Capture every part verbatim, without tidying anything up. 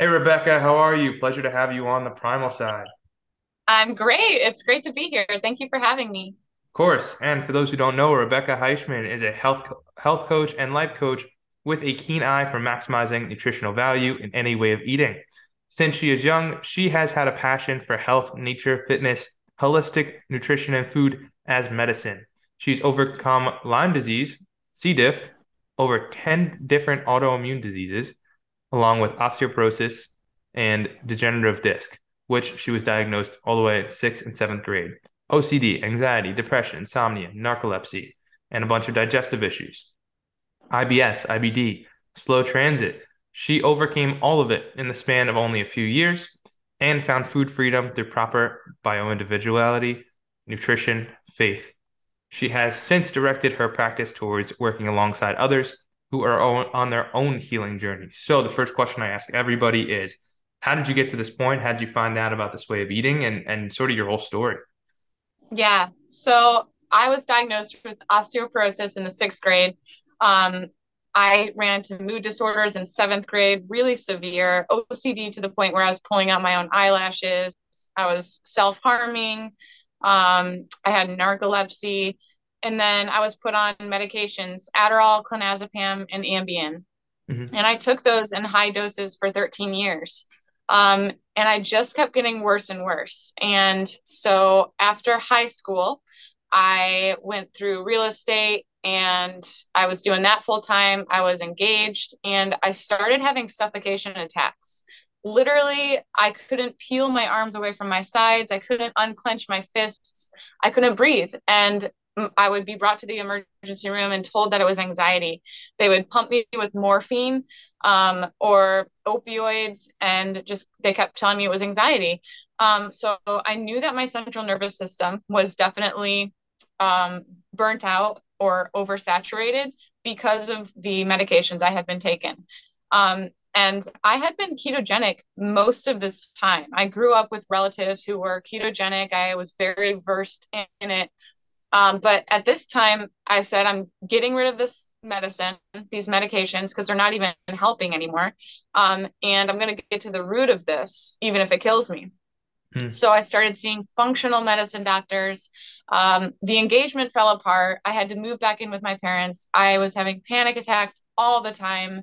Hey, Rebekah, how are you? Pleasure to have you on The Primal Side. I'm great. It's great to be here. Thank you for having me. Of course. And for those who don't know, Rebekah Heishman is a health, health coach and life coach with a keen eye for maximizing nutritional value in any way of eating. Since she is young, she has had a passion for health, nature, fitness, holistic nutrition, and food as medicine. She's overcome Lyme disease, C. diff, over ten different autoimmune diseases, along with osteoporosis and degenerative disc, which she was diagnosed all the way at sixth and seventh grade, O C D, anxiety, depression, insomnia, narcolepsy, and a bunch of digestive issues, I B S, I B D, slow transit. She overcame all of it in the span of only a few years and found food freedom through proper bioindividuality, nutrition, faith. She has since directed her practice towards working alongside others who are on their own healing journey. So the first question I ask everybody is, how did you get to this point? How did you find out about this way of eating and, and sort of your whole story? Yeah, so I was diagnosed with osteoporosis in the sixth grade. Um, I ran into mood disorders in seventh grade, really severe, O C D to the point where I was pulling out my own eyelashes. I was self-harming. Um, I had narcolepsy. And then I was put on medications, Adderall, clonazepam, and Ambien. Mm-hmm. And I took those in high doses for thirteen years. Um, and I just kept getting worse and worse. And so after high school, I went through real estate and I was doing that full time. I was engaged and I started having suffocation attacks. Literally, I couldn't peel my arms away from my sides. I couldn't unclench my fists. I couldn't breathe. And I would be brought to the emergency room and told that it was anxiety. They would pump me with morphine um, or opioids, and just they kept telling me it was anxiety. Um, so I knew that my central nervous system was definitely um, burnt out or oversaturated because of the medications I had been taking. Um, and I had been ketogenic most of this time. I grew up with relatives who were ketogenic. I was very versed in it. Um, but at this time, I said, I'm getting rid of this medicine, these medications, because they're not even helping anymore. Um, and I'm going to get to the root of this, even if it kills me. Mm. So I started seeing functional medicine doctors. Um, the engagement fell apart. I had to move back in with my parents. I was having panic attacks all the time.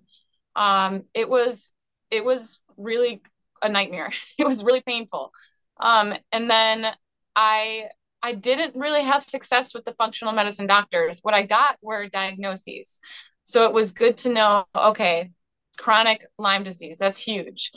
Um, it was, it was really a nightmare. It was really painful. Um, and then I... I didn't really have success with the functional medicine doctors. What I got were diagnoses. So it was good to know, okay, chronic Lyme disease, that's huge.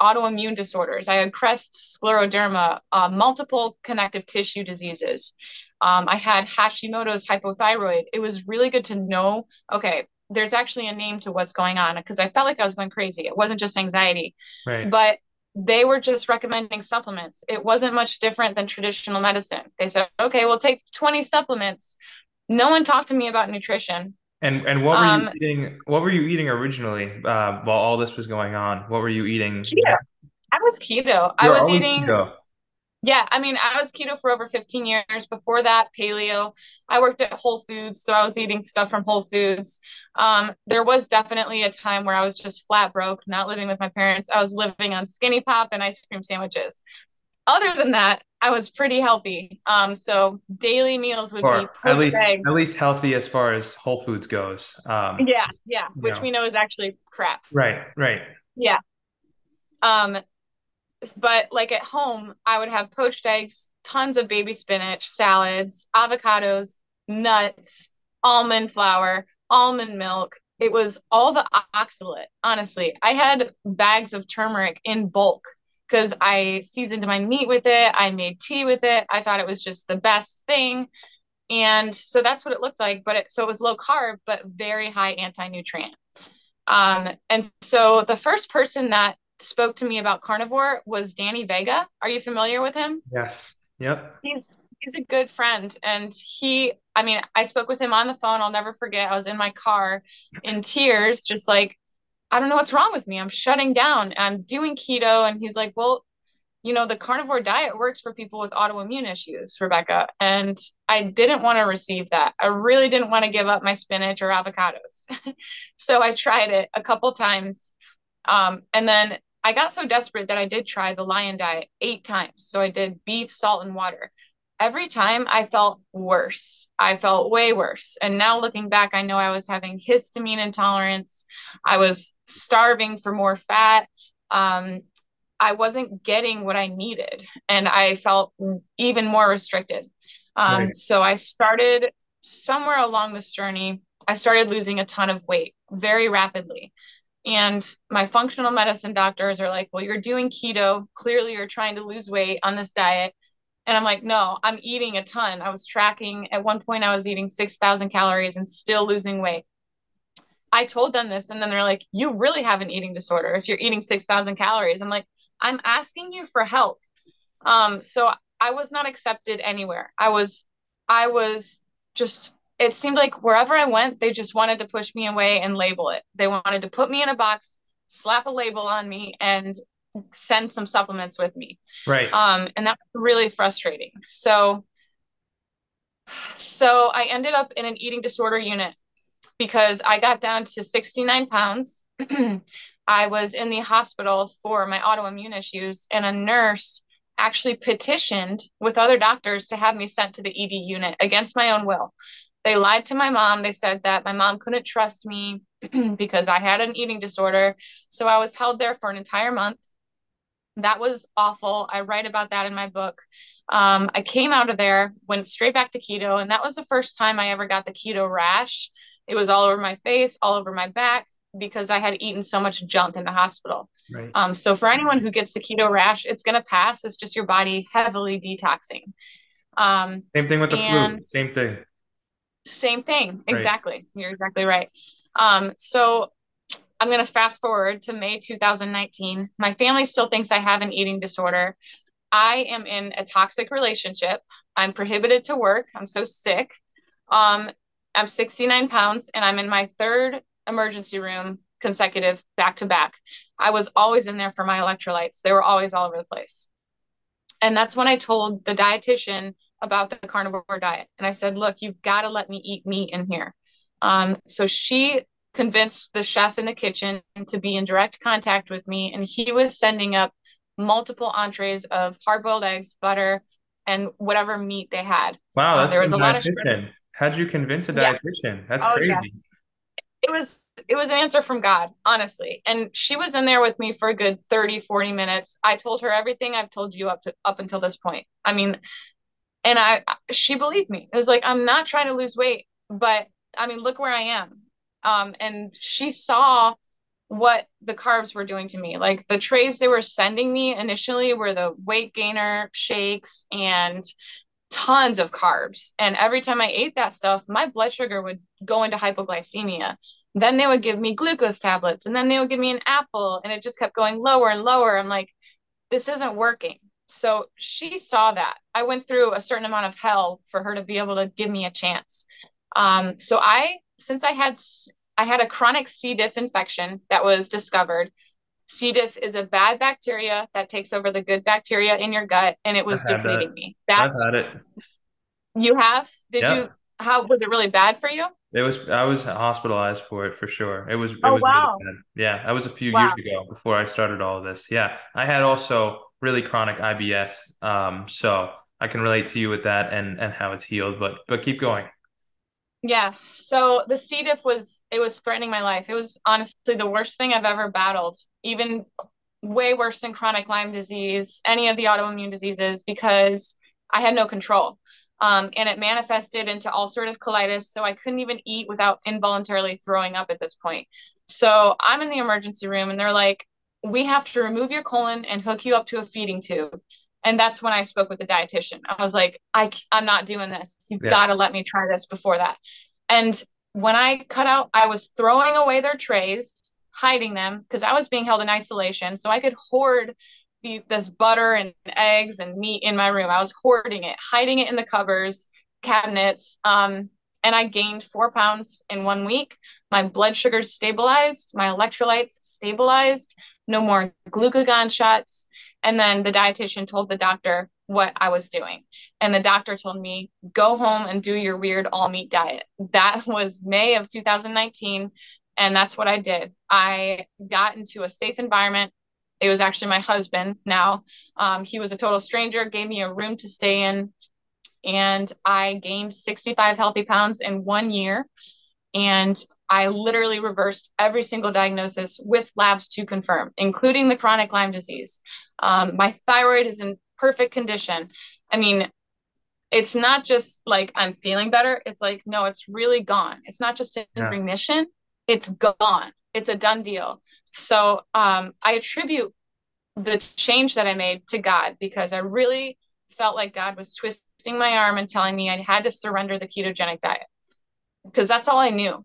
Autoimmune disorders. I had crest scleroderma, uh, multiple connective tissue diseases. Um, I had Hashimoto's, hypothyroid. It was really good to know, okay, there's actually a name to what's going on, because I felt like I was going crazy. It wasn't just anxiety, right. But they were just recommending supplements. It wasn't much different than traditional medicine. They said, okay, we'll take twenty supplements. No one talked to me about nutrition. And and what were um, you eating? What were you eating originally uh, while all this was going on? What were you eating? Keto. I was keto. You're I was eating. Keto. Yeah. I mean, I was keto for over fifteen years. Before that, paleo. I worked at Whole Foods, so I was eating stuff from Whole Foods. Um, there was definitely a time where I was just flat broke, not living with my parents. I was living on Skinny Pop and ice cream sandwiches. Other than that, I was pretty healthy. Um, so daily meals would or be poached at least, eggs. At least healthy as far as Whole Foods goes. Um, yeah. Yeah. Which know. we know is actually crap. Right. Right. Yeah. Um. But like at home, I would have poached eggs, tons of baby spinach, salads, avocados, nuts, almond flour, almond milk. It was all the oxalate. Honestly, I had bags of turmeric in bulk because I seasoned my meat with it. I made tea with it. I thought it was just the best thing. And so that's what it looked like. But it, so it was low carb, but very high anti-nutrient. Um, and so the first person that spoke to me about carnivore was Danny Vega. Are you familiar with him? Yes. Yep. He's he's a good friend. And he, I mean, I spoke with him on the phone. I'll never forget. I was in my car in tears, just like, I don't know what's wrong with me. I'm shutting down. I'm doing keto. And he's like, well, you know, the carnivore diet works for people with autoimmune issues, Rebekah. And I didn't want to receive that. I really didn't want to give up my spinach or avocados. So I tried it a couple times. Um, and then I got so desperate that I did try the lion diet eight times. So I did beef, salt, and water. Every time I felt worse. I felt way worse. And now looking back, I know I was having histamine intolerance. I was starving for more fat. Um, I wasn't getting what I needed, and I felt even more restricted. Um, right. So I started somewhere along this journey. I started losing a ton of weight very rapidly. And my functional medicine doctors are like, well, you're doing keto. Clearly you're trying to lose weight on this diet. And I'm like, no, I'm eating a ton. I was tracking. At one point I was eating six thousand calories and still losing weight. I told them this, and then they're like, you really have an eating disorder if you're eating six thousand calories. I'm like, I'm asking you for help. Um, so I was not accepted anywhere. I was, I was just, it seemed like wherever I went, they just wanted to push me away and label it. They wanted to put me in a box, slap a label on me, and send some supplements with me. Right. Um, and that was really frustrating. So, so I ended up in an eating disorder unit because I got down to sixty-nine pounds. I was in the hospital for my autoimmune issues, and a nurse actually petitioned with other doctors to have me sent to the E D unit against my own will. They lied to my mom. They said that my mom couldn't trust me because I had an eating disorder. So I was held there for an entire month. That was awful. I write about that in my book. Um, I came out of there, went straight back to keto. And that was the first time I ever got the keto rash. It was all over my face, all over my back, because I had eaten so much junk in the hospital. Right. Um, so for anyone who gets the keto rash, it's going to pass. It's just your body heavily detoxing. Um, same thing with the flu. Same thing. Same thing. Right. Exactly. You're exactly right. Um, so I'm going to fast forward to May two thousand nineteen. My family still thinks I have an eating disorder. I am in a toxic relationship. I'm prohibited to work. I'm so sick. Um, I'm sixty-nine pounds, and I'm in my third emergency room consecutive back to back. I was always in there for my electrolytes. They were always all over the place. And that's when I told the dietitian about the carnivore diet. And I said, look, you've got to let me eat meat in here. Um, so she convinced the chef in the kitchen to be in direct contact with me. And he was sending up multiple entrees of hard-boiled eggs, butter, and whatever meat they had. Wow. That's uh, there was a lot of How'd you convince a dietitian? Yeah. That's oh, crazy. Yeah. It was, it was an answer from God, honestly. And she was in there with me for a good thirty, forty minutes. I told her everything I've told you up to, up until this point. I mean, and I, she believed me. It was like, I'm not trying to lose weight, but I mean, look where I am. Um, and she saw what the carbs were doing to me. Like the trays they were sending me initially were the weight gainer shakes and tons of carbs. And every time I ate that stuff, my blood sugar would go into hypoglycemia. Then they would give me glucose tablets, and then they would give me an apple, and it just kept going lower and lower. I'm like, this isn't working. So she saw that. I went through a certain amount of hell for her to be able to give me a chance. Um, so I, since I had, I had a chronic C. diff infection that was discovered. C. diff is a bad bacteria that takes over the good bacteria in your gut, and it was depleting that. me. That's, I've had it. You have? Did yeah. you? How was it? Really bad for you? It was. I was hospitalized for it for sure. It was. It oh was wow. Really bad. Yeah, that was a few wow. years ago before I started all of this. Yeah, I had also really chronic I B S. Um, so I can relate to you with that and and how it's healed. But but keep going. Yeah. So the C. diff was, it was threatening my life. It was honestly the worst thing I've ever battled, even way worse than chronic Lyme disease, any of the autoimmune diseases, because I had no control. Um, and it manifested into ulcerative colitis. So I couldn't even eat without involuntarily throwing up at this point. So I'm in the emergency room, and they're like, we have to remove your colon and hook you up to a feeding tube. And that's when I spoke with the dietitian. I was like, I, I'm not doing this. You've yeah. got to let me try this before that. And when I cut out, I was throwing away their trays, hiding them, because I was being held in isolation. So I could hoard the, this butter and eggs and meat in my room. I was hoarding it, hiding it in the cupboards, cabinets. Um, and I gained four pounds in one week. My blood sugars stabilized. My electrolytes stabilized. No more glucagon shots. And then the dietitian told the doctor what I was doing. And the doctor told me, go home and do your weird all meat diet. That was May of two thousand nineteen. And that's what I did. I got into a safe environment. It was actually my husband now. Um, he was a total stranger, gave me a room to stay in, and I gained sixty-five healthy pounds in one year. And I literally reversed every single diagnosis with labs to confirm, including the chronic Lyme disease. Um, my thyroid is in perfect condition. I mean, it's not just like I'm feeling better. It's like, no, it's really gone. It's not just in yeah. remission. It's gone. It's a done deal. So um, I attribute the change that I made to God, because I really felt like God was twisting my arm and telling me I had to surrender the ketogenic diet, because that's all I knew.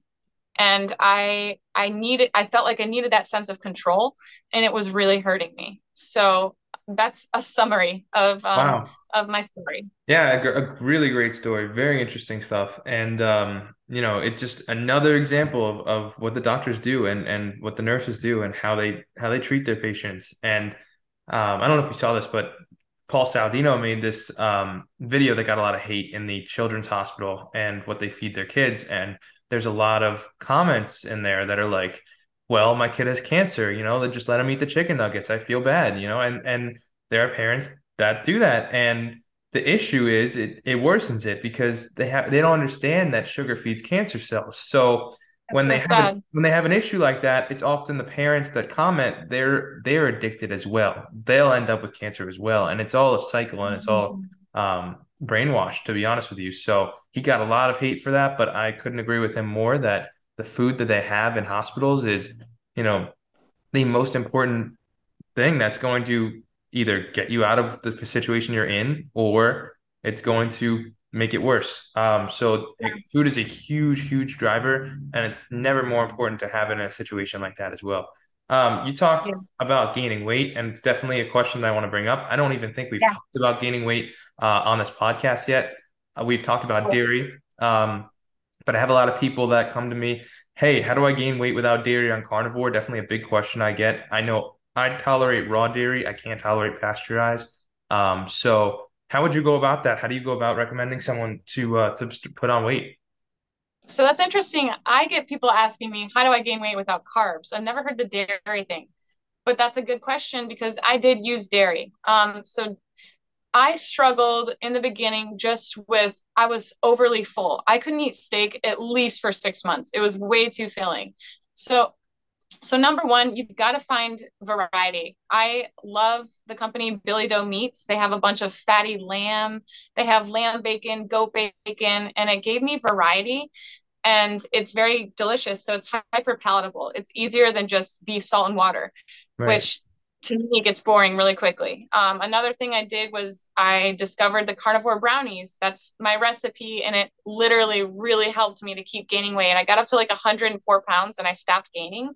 And I, I needed, I felt like I needed that sense of control, and it was really hurting me. So that's a summary of, um, wow. of my story. Yeah. A, gr- a really great story. Very interesting stuff. And, um, you know, it's just another example of, of what the doctors do and, and what the nurses do and how they, how they treat their patients. And, um, I don't know if you saw this, but Paul Saldino made this, um, video that got a lot of hate in the children's hospital and what they feed their kids. And there's a lot of comments in there that are like, well, my kid has cancer, you know, just let him eat the chicken nuggets. I feel bad, you know, and, and there are parents that do that. And the issue is it, it worsens it, because they have, they don't understand that sugar feeds cancer cells. So That's when so they sad. have, a, when they have an issue like that, it's often the parents that comment, they're, they're addicted as well. They'll end up with cancer as well. And it's all a cycle, and it's all, um, brainwashed, to be honest with you. So he got a lot of hate for that, but I couldn't agree with him more that the food that they have in hospitals is, you know, the most important thing that's going to either get you out of the situation you're in, or it's going to make it worse. Um, so food is a huge, huge driver, and it's never more important to have in a situation like that as well. Um, you talked yeah. about gaining weight, and it's definitely a question that I want to bring up. I don't even think we've yeah. talked about gaining weight uh, on this podcast yet. Uh, we've talked about yeah. dairy, um, but I have a lot of people that come to me, hey, how do I gain weight without dairy on carnivore? Definitely a big question I get. I know I tolerate raw dairy. I can't tolerate pasteurized. Um, so how would you go about that? How do you go about recommending someone to uh, to put on weight? So that's interesting. I get people asking me, how do I gain weight without carbs? I've never heard the dairy thing, but that's a good question, because I did use dairy. Um, so I struggled in the beginning just with, I was overly full. I couldn't eat steak at least for six months. It was way too filling. So, so number one, you've got to find variety. I love the company Billy Doe Meats. They have a bunch of fatty lamb. They have lamb bacon, goat bacon, and it gave me variety. And it's very delicious. So it's hyper palatable. It's easier than just beef, salt, and water, right. which to me gets boring really quickly. Um, another thing I did was I discovered the carnivore brownies. That's my recipe. And it literally really helped me to keep gaining weight. And I got up to like one hundred four pounds, and I stopped gaining.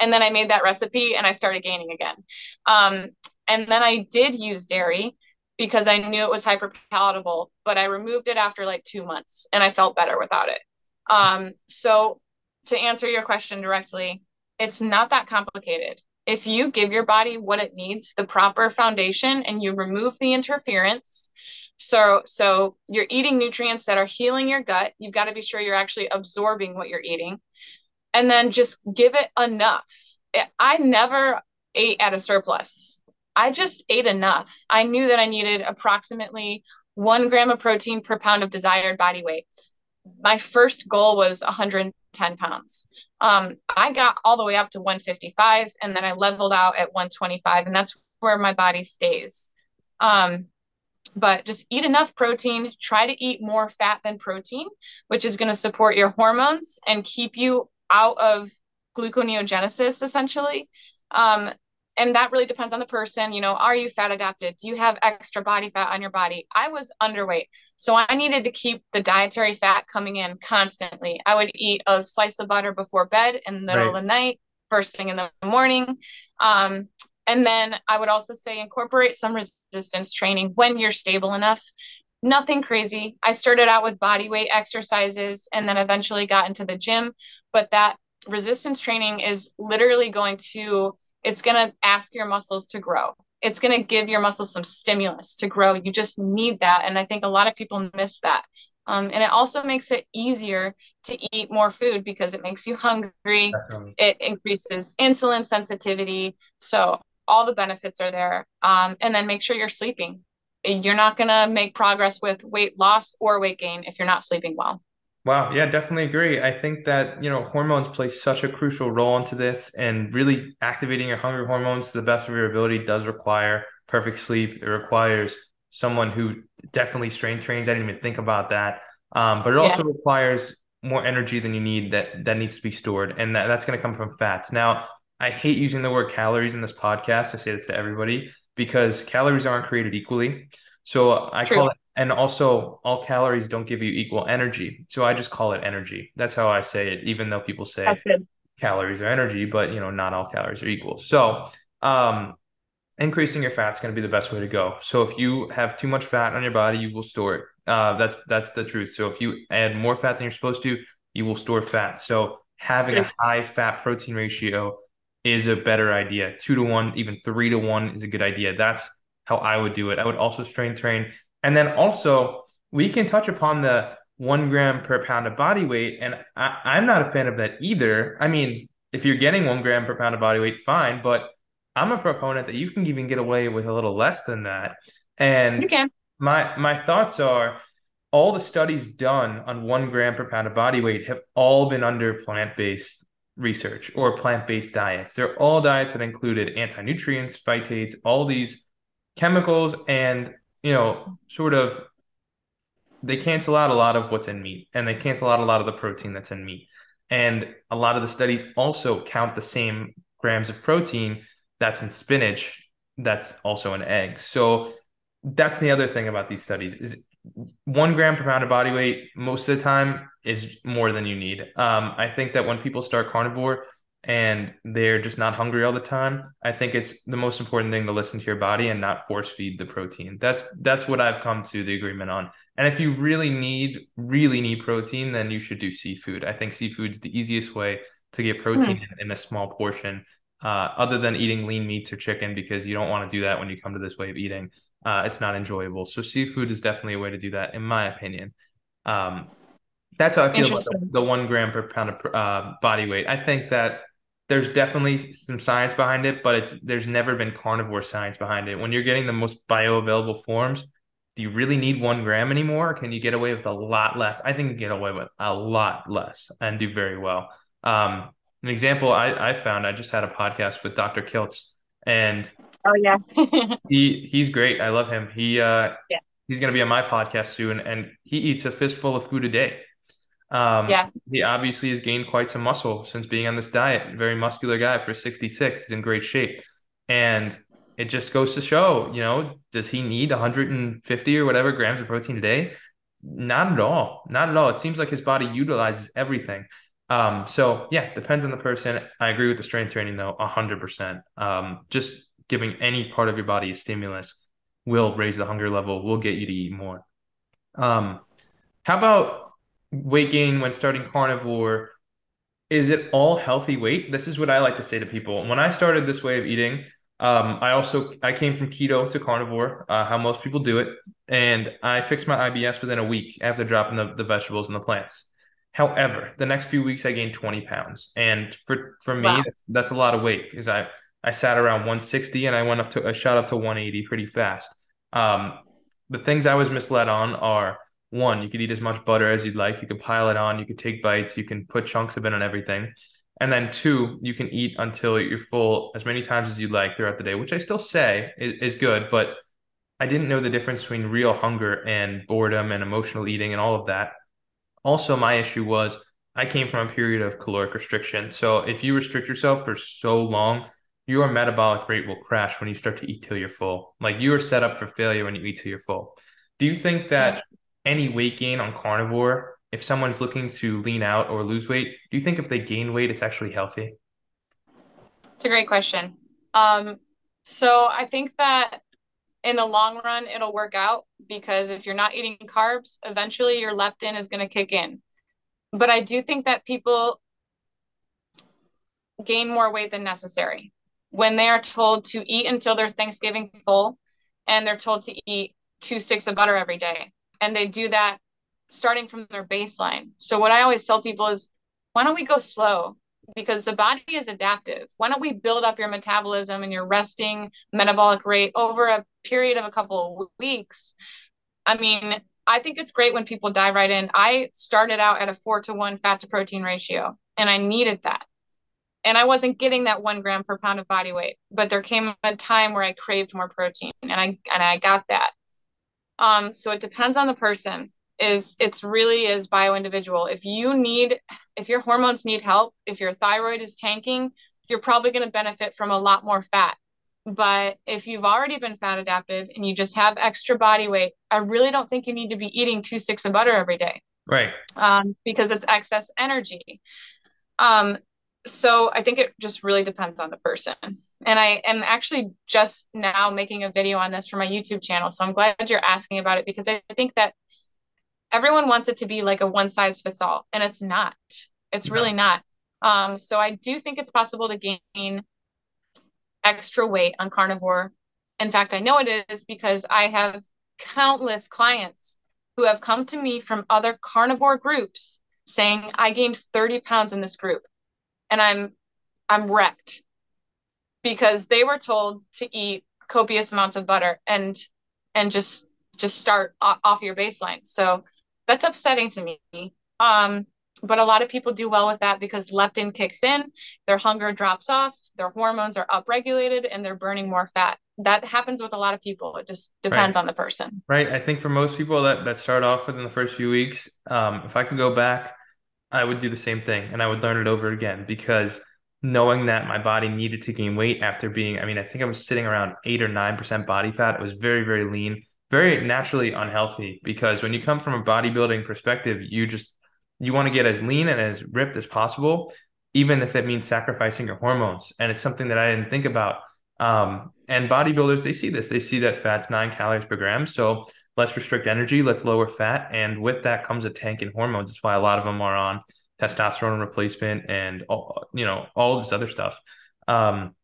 And then I made that recipe and I started gaining again. Um, and then I did use dairy, because I knew it was hyper palatable, but I removed it after like two months and I felt better without it. Um, so to answer your question directly, it's not that complicated. If you give your body what it needs, the proper foundation, and you remove the interference. So, so you're eating nutrients that are healing your gut. You've got to be sure you're actually absorbing what you're eating, and then just give it enough. I never ate at a surplus. I just ate enough. I knew that I needed approximately one gram of protein per pound of desired body weight. My first goal was one hundred ten pounds. Um, I got all the way up to one fifty-five, and then I leveled out at one twenty-five, and that's where my body stays. Um, but just eat enough protein, try to eat more fat than protein, which is going to support your hormones and keep you out of gluconeogenesis essentially. Um, and that really depends on the person. You know, are you fat adapted? Do you have extra body fat on your body? I was underweight, so I needed to keep the dietary fat coming in constantly. I would eat a slice of butter before bed, in the middle right. of the night, first thing in the morning. Um, and then I would also say incorporate some resistance training when you're stable enough. Nothing crazy. I started out with body weight exercises and then eventually got into the gym. But that resistance training is literally going to It's going to ask your muscles to grow. It's going to give your muscles some stimulus to grow. You just need that. And I think a lot of people miss that. Um, and it also makes it easier to eat more food, because it makes you hungry. Definitely. It increases insulin sensitivity. So all the benefits are there. Um, and then make sure you're sleeping. You're not going to make progress with weight loss or weight gain if you're not sleeping well. Wow. Yeah, definitely agree. I think that, you know, hormones play such a crucial role into this, and really activating your hunger hormones to the best of your ability does require perfect sleep. It requires someone who definitely strength trains. I didn't even think about that. Um, but it also yeah. requires more energy than you need that, that needs to be stored. And that, that's going to come from fats. Now, I hate using the word calories in this podcast. I say this to everybody because calories aren't created equally. So I True. call it, and also all calories don't give you equal energy. So I just call it energy. That's how I say it, even though people say calories are energy, but you know, not all calories are equal. So um, increasing your fat is going to be the best way to go. So if you have too much fat on your body, you will store it. Uh, that's, that's the truth. So if you add more fat than you're supposed to, you will store fat. So having True. a high fat protein ratio is a better idea. Two to one, even three to one is a good idea. That's how I would do it. I would also strength train. And then also we can touch upon the one gram per pound of body weight. And I, I'm not a fan of that either. I mean, if you're getting one gram per pound of body weight, fine, but I'm a proponent that you can even get away with a little less than that. And you can. my, my thoughts are all the studies done on one gram per pound of body weight have all been under plant-based research or plant-based diets. They're all diets that included anti-nutrients, phytates, all these chemicals, and, you know, sort of, they cancel out a lot of what's in meat, and they cancel out a lot of the protein that's in meat. And a lot of the studies also count the same grams of protein that's in spinach, that's also in eggs. So that's the other thing about these studies is one gram per pound of body weight most of the time is more than you need. Um, I think that when people start carnivore and they're just not hungry all the time, I think it's the most important thing to listen to your body and not force feed the protein. That's, that's what I've come to the agreement on. And if you really need, really need protein, then you should do seafood. I think seafood's the easiest way to get protein mm. in, in a small portion, uh, other than eating lean meats or chicken, because you don't want to do that when you come to this way of eating. Uh, it's not enjoyable. So seafood is definitely a way to do that, in my opinion. Um, that's how I feel about the, the one gram per pound of uh, body weight. I think that there's definitely some science behind it, but it's there's never been carnivore science behind it. When you're getting the most bioavailable forms, do you really need one gram anymore? Or can you get away with a lot less? I think you get away with a lot less and do very well. Um, an example I, I found, I just had a podcast with Doctor Kiltz, and oh yeah. he he's great. I love him. He uh yeah. he's gonna be on my podcast soon, and he eats a fistful of food a day. Um yeah. He obviously has gained quite some muscle since being on this diet. Very muscular guy for sixty-six. He's in great shape. And it just goes to show, you know, does he need one hundred fifty or whatever grams of protein a day? Not at all. Not at all. It seems like his body utilizes everything. Um, so yeah, depends on the person. I agree with the strength training though, a hundred percent. Um, just giving any part of your body a stimulus will raise the hunger level, will get you to eat more. Um, how about weight gain when starting carnivore? Is it all healthy weight? This is what I like to say to people. When I started this way of eating, um, I also, I came from keto to carnivore, uh, how most people do it. And I fixed my I B S within a week after dropping the, the vegetables and the plants. However, the next few weeks I gained twenty pounds. And for, for me, wow. that's, that's a lot of weight, because I, I sat around one sixty and I went up to a shot up to one eighty pretty fast. Um, the things I was misled on are, one, you could eat as much butter as you'd like. You could pile it on. You could take bites. You can put chunks of it on everything. And then two, you can eat until you're full as many times as you'd like throughout the day, which I still say is, is good, but I didn't know the difference between real hunger and boredom and emotional eating and all of that. Also, my issue was I came from a period of caloric restriction. So if you restrict yourself for so long, your metabolic rate will crash when you start to eat till you're full. Like, you are set up for failure when you eat till you're full. Do you think that any weight gain on carnivore, if someone's looking to lean out or lose weight, do you think if they gain weight, it's actually healthy? It's a great question. Um, so I think that in the long run, it'll work out, because if you're not eating carbs, eventually your leptin is going to kick in. But I do think that people gain more weight than necessary when they are told to eat until their Thanksgiving full, and they're told to eat two sticks of butter every day. And they do that starting from their baseline. So what I always tell people is, why don't we go slow? because the body is adaptive. Why don't we build up your metabolism and your resting metabolic rate over a period of a couple of weeks? I mean, I think it's great when people dive right in. I started out at a four to one fat to protein ratio, and I needed that. And I wasn't getting that one gram per pound of body weight, but there came a time where I craved more protein, and I, and I got that. Um, so it depends on the person. Is it's really is bio-individual. If you need, if your hormones need help, if your thyroid is tanking, you're probably going to benefit from a lot more fat. But if you've already been fat adapted and you just have extra body weight, I really don't think you need to be eating two sticks of butter every day. Right. Um, because it's excess energy. Um, so I think it just really depends on the person. And I am actually just now making a video on this for my YouTube channel. So I'm glad you're asking about it, because I think that everyone wants it to be like a one size fits all, and it's not, it's really not. Um, so I do think it's possible to gain extra weight on carnivore. In fact, I know it is, because I have countless clients who have come to me from other carnivore groups saying, I gained thirty pounds in this group, and I'm, I'm wrecked, because they were told to eat copious amounts of butter and, and just, just start off your baseline. So that's upsetting to me. Um, but a lot of people do well with that, because leptin kicks in, their hunger drops off, their hormones are upregulated, and they're burning more fat. That happens with a lot of people. It just depends right. on the person. Right. I think for most people that, that start off within the first few weeks, um, if I could go back, I would do the same thing, and I would learn it over again, because knowing that my body needed to gain weight after being, I mean, I think I was sitting around eight or nine percent body fat. It was very, very lean. Very naturally unhealthy, because when you come from a bodybuilding perspective, you just, you want to get as lean and as ripped as possible, even if it means sacrificing your hormones. And it's something that I didn't think about. Um, and bodybuilders, they see this, they see that fat's nine calories per gram. So let's restrict energy, let's lower fat. And with that comes a tank in hormones. That's why a lot of them are on testosterone replacement and all, you know, all of this other stuff. Um,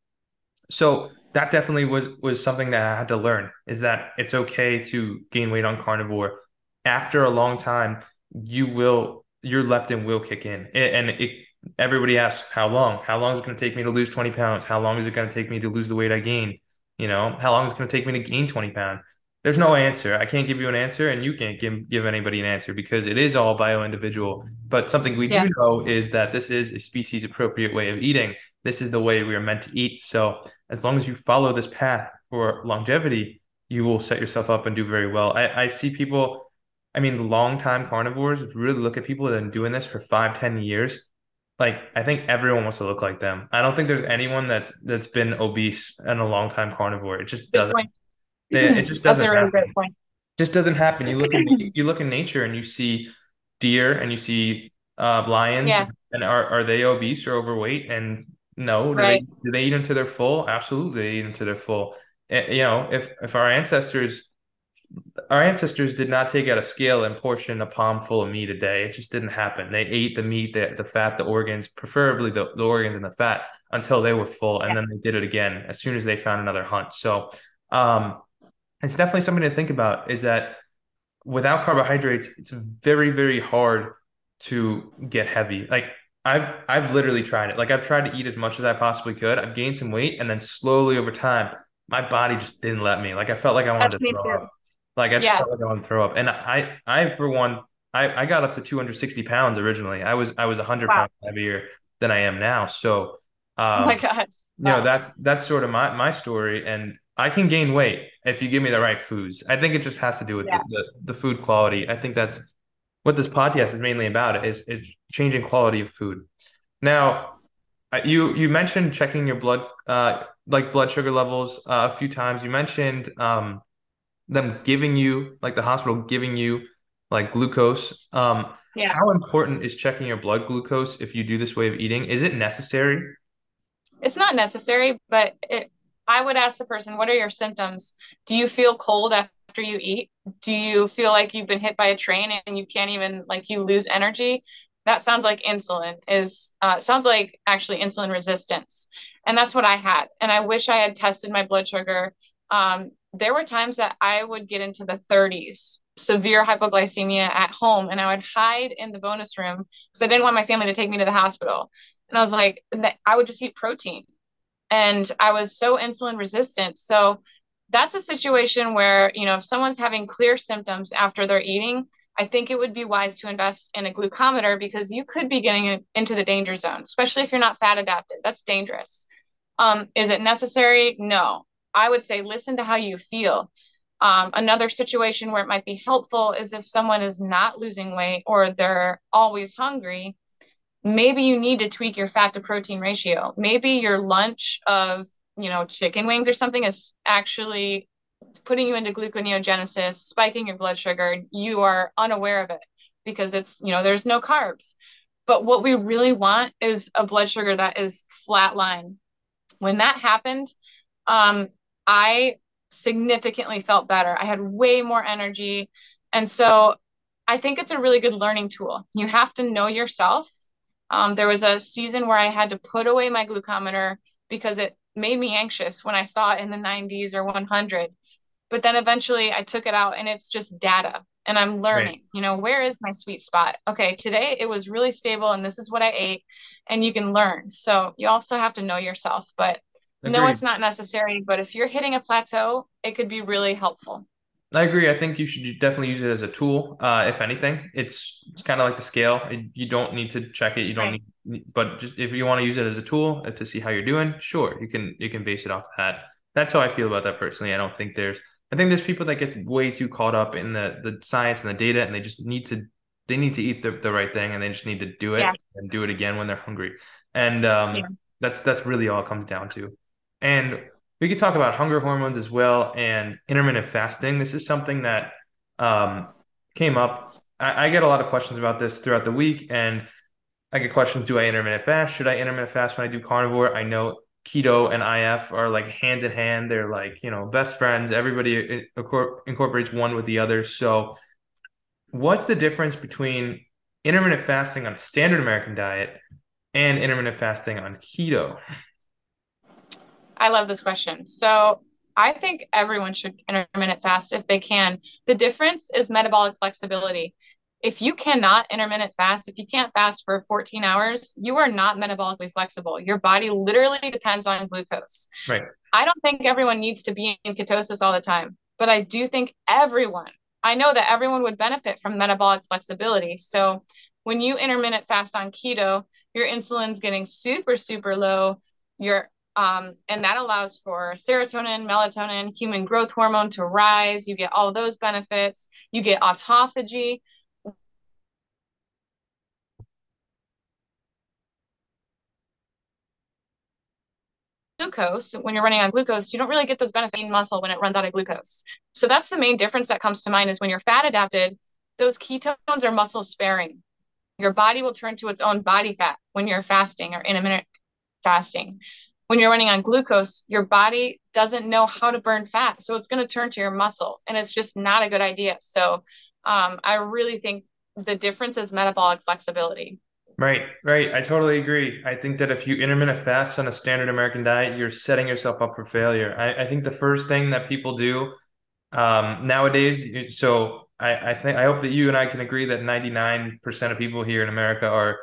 so that definitely was, was something that I had to learn, is that it's okay to gain weight on carnivore. After a long time, you will, your leptin will kick in. It, and it, everybody asks, how long? How long is it going to take me to lose twenty pounds? How long is it going to take me to lose the weight I gained? You know, how long is it going to take me to gain twenty pounds? There's no answer. I can't give you an answer, and you can't give, give anybody an answer, because it is all bio-individual. But something we yeah. do know is that this is a species-appropriate way of eating. This is the way we are meant to eat. So as long as you follow this path for longevity, you will set yourself up and do very well. I, I see people, I mean, long-time carnivores, really look at people that have been doing this for five, ten years. Like, I think everyone wants to look like them. I don't think there's anyone that's that's been obese and a long-time carnivore. It just doesn't. It, it just doesn't That's a really great point. It just doesn't happen. You look at you look in nature and you see deer and you see uh, lions, yeah. and are are they obese or overweight? And no, do, right. they, do they eat into their full? Absolutely, they eat into their full. And, you know, if if our ancestors our ancestors did not take out a scale and portion a palm full of meat a day, it just didn't happen. They ate the meat, the the fat, the organs, preferably the, the organs and the fat, until they were full, and yeah. then they did it again as soon as they found another hunt. So. Um, It's definitely something to think about, is that without carbohydrates, it's very, very hard to get heavy. Like I've, I've literally tried it. Like I've tried to eat as much as I possibly could. I've gained some weight, and then slowly over time, my body just didn't let me. Like I felt like I wanted to throw up. Like I just yeah. felt like I wanted to throw up. And I, I, for one, I, I got up to two hundred sixty pounds originally. I was, I was a hundred wow. pounds heavier than I am now. So, um, oh my gosh. Wow. You know, that's, that's sort of my, my story. And I can gain weight if you give me the right foods. I think it just has to do with yeah. the, the, the food quality. I think that's what this podcast is mainly about, is, is changing quality of food. Now, you you mentioned checking your blood, uh, like blood sugar levels uh, a few times. You mentioned um, them giving you, like the hospital giving you like glucose. Um, yeah. How important is checking your blood glucose if you do this way of eating? Is it necessary? It's not necessary, but it I would ask the person, what are your symptoms? Do you feel cold after you eat? Do you feel like you've been hit by a train and you can't even, like, you lose energy? That sounds like insulin is, uh, sounds like actually insulin resistance. And that's what I had. And I wish I had tested my blood sugar. Um, there were times that I would get into the thirties, severe hypoglycemia at home, and I would hide in the bonus room because I didn't want my family to take me to the hospital. And I was like, I would just eat protein. And I was so insulin resistant. So that's a situation where, you know, if someone's having clear symptoms after they're eating, I think it would be wise to invest in a glucometer, because you could be getting into the danger zone, especially if you're not fat adapted. That's dangerous. Um, is it necessary? No. I would say listen to how you feel. Um, another situation where it might be helpful is if someone is not losing weight or they're always hungry, maybe you need to tweak your fat to protein ratio. Maybe your lunch of, you know, chicken wings or something is actually putting you into gluconeogenesis, spiking your blood sugar. You are unaware of it because it's, you know, there's no carbs. But what we really want is a blood sugar that is flatline. When that happened, um, I significantly felt better. I had way more energy. And so I think it's a really good learning tool. You have to know yourself. Um, there was a season where I had to put away my glucometer because it made me anxious when I saw it in the nineties or one hundred. But then eventually I took it out, and it's just data, and I'm learning, right. You know, where is my sweet spot? Okay, today it was really stable and this is what I ate, and you can learn. So you also have to know yourself, but Agreed. No, it's not necessary. But if you're hitting a plateau, it could be really helpful. I agree. I think you should definitely use it as a tool. Uh, if anything, it's it's kind of like the scale. It, you don't need to check it. You don't right. need, but just, if you want to use it as a tool to see how you're doing, sure, you can you can base it off that. That's how I feel about that personally. I don't think there's. I think there's people that get way too caught up in the the science and the data, and they just need to they need to eat the, the right thing, and they just need to do it yeah. and do it again when they're hungry. And um, yeah. that's that's really all it comes down to. And we could talk about hunger hormones as well and intermittent fasting. This is something that um, came up. I, I get a lot of questions about this throughout the week, and I get questions, do I intermittent fast? Should I intermittent fast when I do carnivore? I know keto and I F are like hand in hand. They're like, you know, best friends. Everybody incorpor- incorporates one with the other. So what's the difference between intermittent fasting on a standard American diet and intermittent fasting on keto? I love this question. So I think everyone should intermittent fast if they can. The difference is metabolic flexibility. If you cannot intermittent fast, if you can't fast for fourteen hours, you are not metabolically flexible. Your body literally depends on glucose. Right. I don't think everyone needs to be in ketosis all the time, but I do think everyone, I know that everyone would benefit from metabolic flexibility. So when you intermittent fast on keto, your insulin's getting super, super low. Your Um, and that allows for serotonin, melatonin, human growth hormone to rise. You get all those benefits. You get autophagy. Glucose, when you're running on glucose, you don't really get those benefits in muscle when it runs out of glucose. So that's the main difference that comes to mind is when you're fat adapted, those ketones are muscle sparing. Your body will turn to its own body fat when you're fasting or intermittent fasting. When you're running on glucose, your body doesn't know how to burn fat. So it's going to turn to your muscle, and it's just not a good idea. So um, I really think the difference is metabolic flexibility. Right, right. I totally agree. I think that if you intermittent fast on a standard American diet, you're setting yourself up for failure. I, I think the first thing that people do um, nowadays, so I, I think I hope that you and I can agree that ninety-nine percent of people here in America are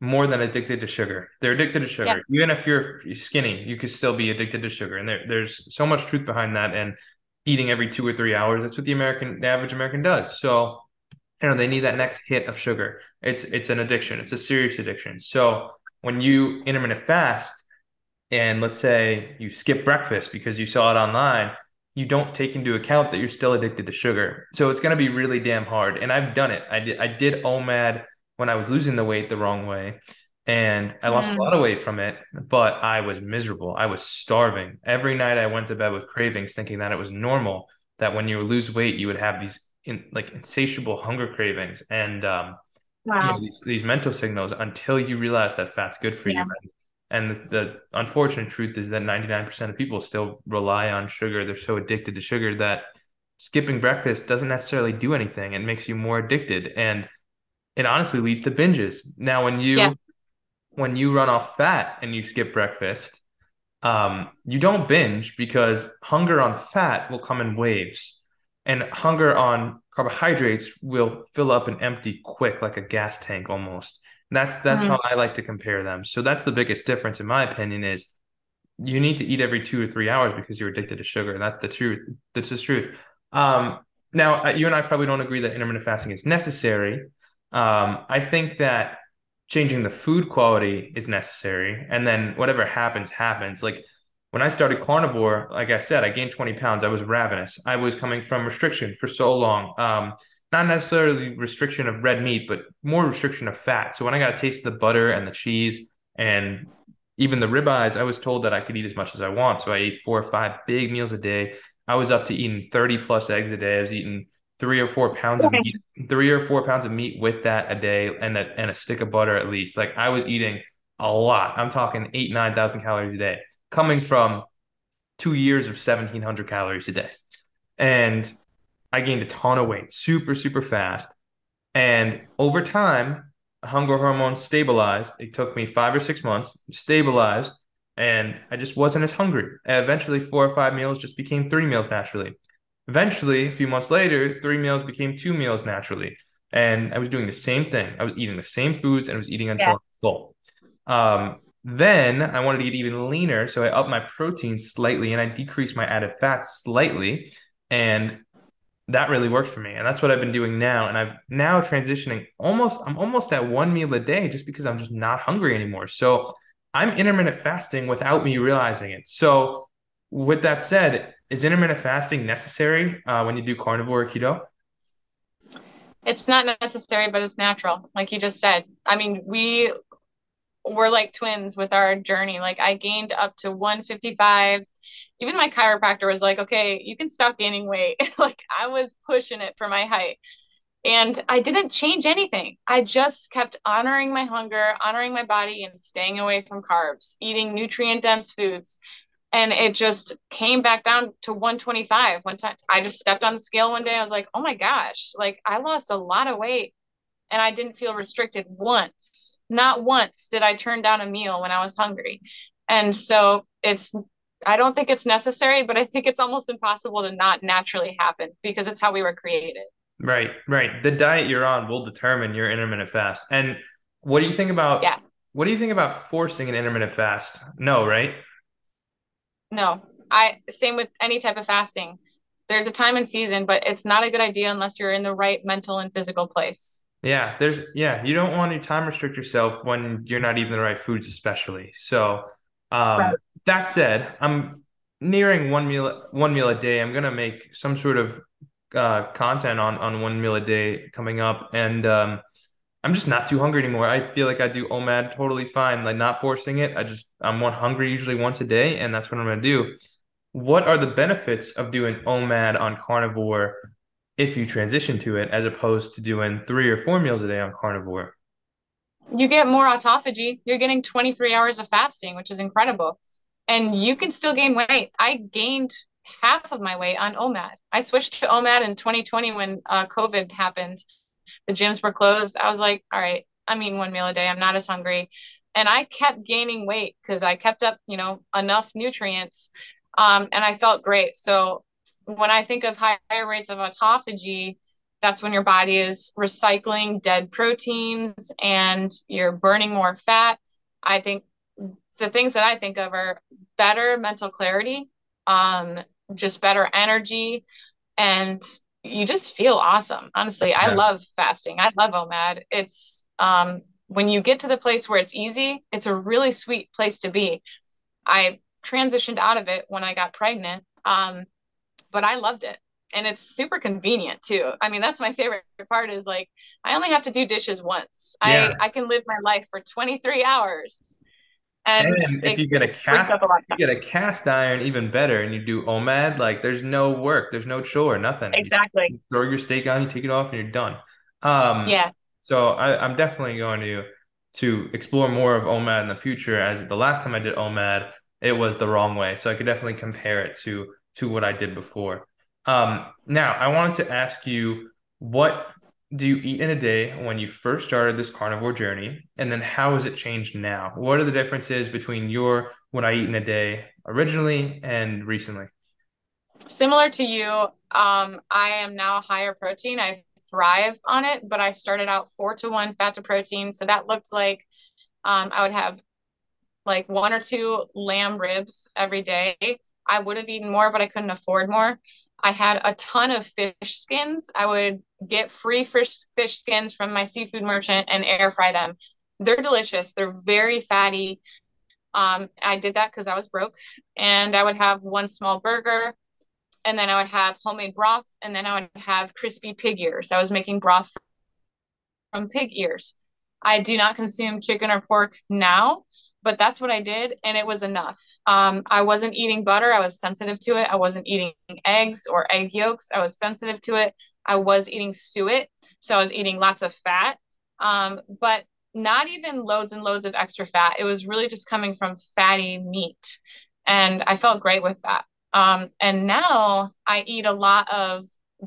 more than addicted to sugar. They're addicted to sugar. Yeah. Even if you're skinny, you could still be addicted to sugar. And there, there's so much truth behind that. And eating every two or three hours, that's what the American, the average American does. So, you know, they need that next hit of sugar. It's, it's an addiction. It's a serious addiction. So when you intermittent fast and let's say you skip breakfast because you saw it online, you don't take into account that you're still addicted to sugar. So it's going to be really damn hard. And I've done it. I did, I did O M A D when I was losing the weight the wrong way, and I lost mm. a lot of weight from it, but I was miserable. I was starving. Every night I went to bed with cravings, thinking that it was normal that when you lose weight, you would have these in, like insatiable hunger cravings and um, wow. you know, these, these mental signals until you realize that fat's good for yeah. you. And the, the unfortunate truth is that ninety-nine percent of people still rely on sugar. They're so addicted to sugar that skipping breakfast doesn't necessarily do anything. It makes you more addicted. And it honestly leads to binges. Now, when you, yeah. when you run off fat and you skip breakfast, um, you don't binge because hunger on fat will come in waves, and hunger on carbohydrates will fill up and empty quick, like a gas tank almost. That's that's mm-hmm. how I like to compare them. So that's the biggest difference, in my opinion, is you need to eat every two or three hours because you're addicted to sugar. And that's the truth. That's the truth. Um, now, you and I probably don't agree that intermittent fasting is necessary. Um, I think that changing the food quality is necessary. And then whatever happens, happens. Like when I started carnivore, like I said, I gained twenty pounds. I was ravenous. I was coming from restriction for so long. Um, not necessarily restriction of red meat, but more restriction of fat. So when I got a taste of the butter and the cheese and even the ribeyes, I was told that I could eat as much as I want. So I ate four or five big meals a day. I was up to eating thirty plus eggs a day. I was eating three or four pounds okay. of meat, three or four pounds of meat with that a day, and a, and a stick of butter at least. Like I was eating a lot. I'm talking eight, nine thousand calories a day, coming from two years of seventeen hundred calories a day. And I gained a ton of weight, super, super fast. And over time, hunger hormones stabilized. It took me five or six months, stabilized, and I just wasn't as hungry. And eventually, four or five meals just became three meals naturally. Eventually, a few months later, three meals became two meals naturally. And I was doing the same thing. I was eating the same foods and I was eating until yeah. I'm full. Um, then I wanted to get even leaner. So I upped my protein slightly and I decreased my added fats slightly. And that really worked for me. And that's what I've been doing now. And I've now transitioning almost, I'm almost at one meal a day just because I'm just not hungry anymore. So I'm intermittent fasting without me realizing it. So with that said, is intermittent fasting necessary uh, when you do carnivore or keto? It's not necessary, but it's natural. Like you just said, I mean, we were like twins with our journey. Like I gained up to one fifty-five. Even my chiropractor was like, okay, you can stop gaining weight. Like I was pushing it for my height and I didn't change anything. I just kept honoring my hunger, honoring my body and staying away from carbs, eating nutrient dense foods. And it just came back down to one twenty-five. One time I just stepped on the scale one day. I was like, oh my gosh, like I lost a lot of weight and I didn't feel restricted once. Not once did I turn down a meal when I was hungry. And so it's, I don't think it's necessary, but I think it's almost impossible to not naturally happen because it's how we were created. Right, right. The diet you're on will determine your intermittent fast. And what do you think about, yeah. what do you think about forcing an intermittent fast? No, right? No, I, same with any type of fasting. There's a time and season, but it's not a good idea unless you're in the right mental and physical place. Yeah. There's, yeah. You don't want to time restrict yourself when you're not eating the right foods, especially. So, um, right. That said, I'm nearing one meal, one meal a day. I'm going to make some sort of uh, content on, on one meal a day coming up. And um, I'm just not too hungry anymore. I feel like I do O M A D totally fine, like not forcing it. I just, I'm one hungry usually once a day. And that's what I'm going to do. What are the benefits of doing O M A D on carnivore if you transition to it, as opposed to doing three or four meals a day on carnivore? You get more autophagy. You're getting twenty-three hours of fasting, which is incredible. And you can still gain weight. I gained half of my weight on O M A D. I switched to O M A D in twenty twenty when uh, COVID happened. The gyms were closed. I was like, all right, I'm eating one meal a day. I'm not as hungry. And I kept gaining weight because I kept up, you know, enough nutrients. Um, and I felt great. So when I think of higher rates of autophagy, that's when your body is recycling dead proteins and you're burning more fat. I think the things that I think of are better mental clarity, um, just better energy, and you just feel awesome. Honestly, yeah. I love fasting. I love O M A D. It's um, when you get to the place where it's easy, it's a really sweet place to be. I transitioned out of it when I got pregnant, um, but I loved it. And it's super convenient too. I mean, that's my favorite part is like, I only have to do dishes once. Yeah. I, I can live my life for twenty-three hours. And, and if you get a cast, a you get a cast iron, even better. And you do O M A D, like there's no work, there's no chore, nothing. Exactly. You throw your steak on, you take it off, and you're done. Um, yeah. So I, I'm definitely going to to explore more of O M A D in the future. As the last time I did O M A D, it was the wrong way. So I could definitely compare it to to what I did before. Um, now I wanted to ask you, what do you eat in a day when you first started this carnivore journey? And then how has it changed now? What are the differences between your, what I eat in a day originally and recently? Similar to you, um, I am now higher protein. I thrive on it, but I started out four to one fat to protein. So that looked like um, I would have like one or two lamb ribs every day. I would have eaten more, but I couldn't afford more. I had a ton of fish skins. I would get free fish, fish skins from my seafood merchant and air fry them. They're delicious. They're very fatty. Um, I did that because I was broke, and I would have one small burger, and then I would have homemade broth, and then I would have crispy pig ears. I was making broth from pig ears. I do not consume chicken or pork now, but that's what I did, and it was enough. Um, I wasn't eating butter. I was sensitive to it. I wasn't eating eggs or egg yolks. I was sensitive to it. I was eating suet, so I was eating lots of fat, um, but not even loads and loads of extra fat. It was really just coming from fatty meat, and I felt great with that. Um, and now I eat a lot of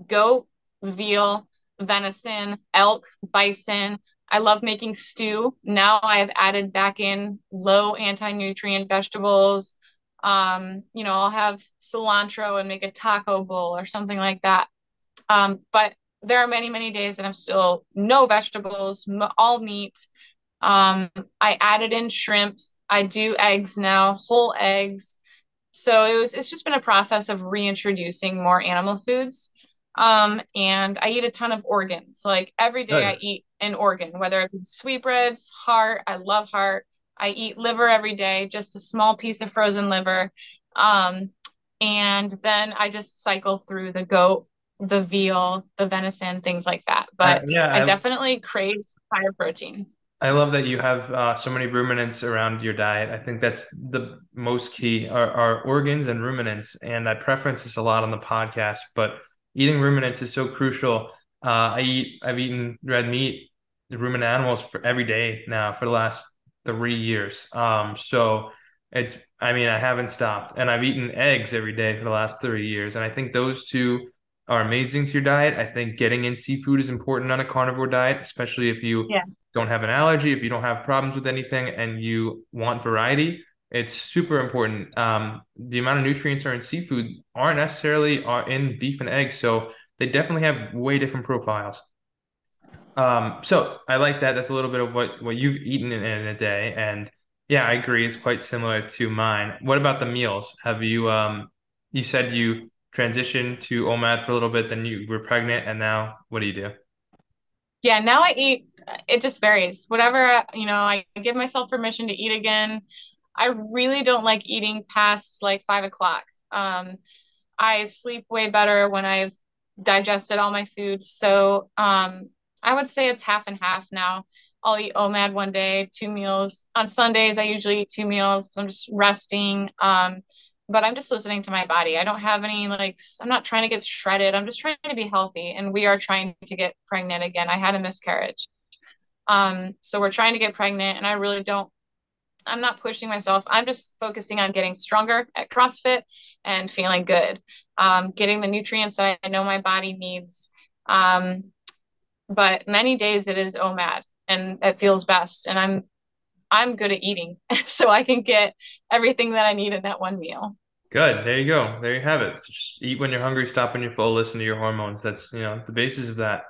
goat, veal, venison, elk, bison. I love making stew. Now I have added back in low anti-nutrient vegetables. Um, you know, I'll have cilantro and make a taco bowl or something like that. Um, but there are many, many days that I'm still no vegetables, all meat. Um, I added in shrimp. I do eggs now, whole eggs. So it was, it's just been a process of reintroducing more animal foods. Um, and I eat a ton of organs. Like every day oh, yeah. I eat an organ, whether it be sweetbreads, heart. I love heart. I eat liver every day, just a small piece of frozen liver. Um, and then I just cycle through the goat, the veal, the venison, things like that. But uh, yeah, I, I definitely crave higher protein. I love that you have uh, so many ruminants around your diet. I think that's the most key are, are organs and ruminants. And I preference this a lot on the podcast, but eating ruminants is so crucial. Uh, I eat, I've eaten red meat, the ruminant animals for every day now for the last three years. Um, so it's, I mean, I haven't stopped, and I've eaten eggs every day for the last three years. And I think those two are amazing to your diet. I think getting in seafood is important on a carnivore diet, especially if you yeah. don't have an allergy, if you don't have problems with anything and you want variety, it's super important. Um, the amount of nutrients are in seafood aren't necessarily are in beef and eggs. So they definitely have way different profiles. Um, so I like that. That's a little bit of what, what you've eaten in, in a day. And yeah, I agree. It's quite similar to mine. What about the meals? Have you, um, you said you transitioned to O M A D for a little bit, then you were pregnant, and now what do you do? Yeah, now I eat, it just varies. Whatever, you know, I give myself permission to eat again. I really don't like eating past like five o'clock. Um, I sleep way better when I've digested all my food. So um, I would say it's half and half now. I'll eat O M A D one day, two meals. On Sundays, I usually eat two meals because I'm just resting. Um, but I'm just listening to my body. I don't have any, like, I'm not trying to get shredded. I'm just trying to be healthy. And we are trying to get pregnant again. I had a miscarriage. Um, so we're trying to get pregnant, and I really don't, I'm not pushing myself. I'm just focusing on getting stronger at CrossFit and feeling good, um, getting the nutrients that I know my body needs. Um, but many days it is O M A D, and it feels best. And I'm, I'm good at eating, so I can get everything that I need in that one meal. Good. There you go. There you have it. So just eat when you're hungry, stop when you're full, listen to your hormones. That's, you know, the basis of that.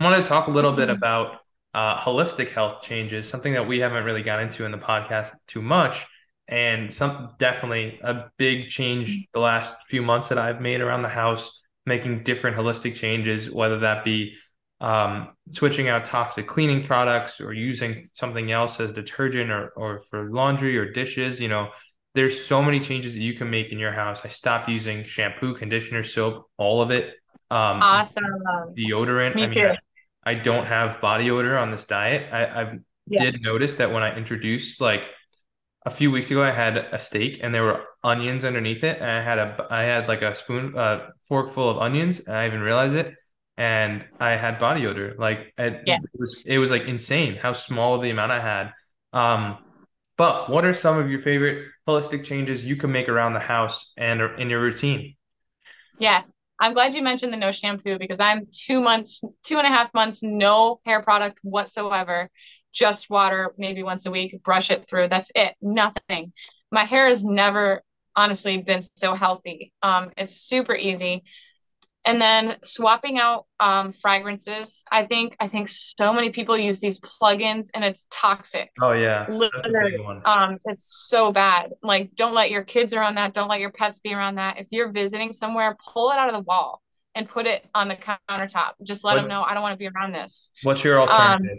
I want to talk a little bit about uh, holistic health changes, something that we haven't really got into in the podcast too much. And some definitely a big change the last few months that I've made around the house, making different holistic changes, whether that be Um, switching out toxic cleaning products or using something else as detergent or, or for laundry or dishes. You know, there's so many changes that you can make in your house. I stopped using shampoo, conditioner, soap, all of it. Um, awesome. Deodorant. Me I, mean, too. I, I don't have body odor on this diet. I I've yeah. did notice that when I introduced, like a few weeks ago, I had a steak and there were onions underneath it. And I had a, I had like a spoon, a fork full of onions, and I even realized it. And I had body odor. Like I, yeah. it was, it was like insane how small of the amount I had. Um, but what are some of your favorite holistic changes you can make around the house and or in your routine? Yeah. I'm glad you mentioned the no shampoo, because I'm two months, two and a half months, no hair product whatsoever, just water, maybe once a week, brush it through. That's it. Nothing. My hair has never honestly been so healthy. Um, it's super easy. And then swapping out um, fragrances. I think I think so many people use these plugins, and it's toxic. Oh yeah, that's a big one. Um, it's so bad. Like, don't let your kids around that. Don't let your pets be around that. If you're visiting somewhere, pull it out of the wall and put it on the countertop. Just let what, them know, I don't want to be around this. What's your alternative? Um,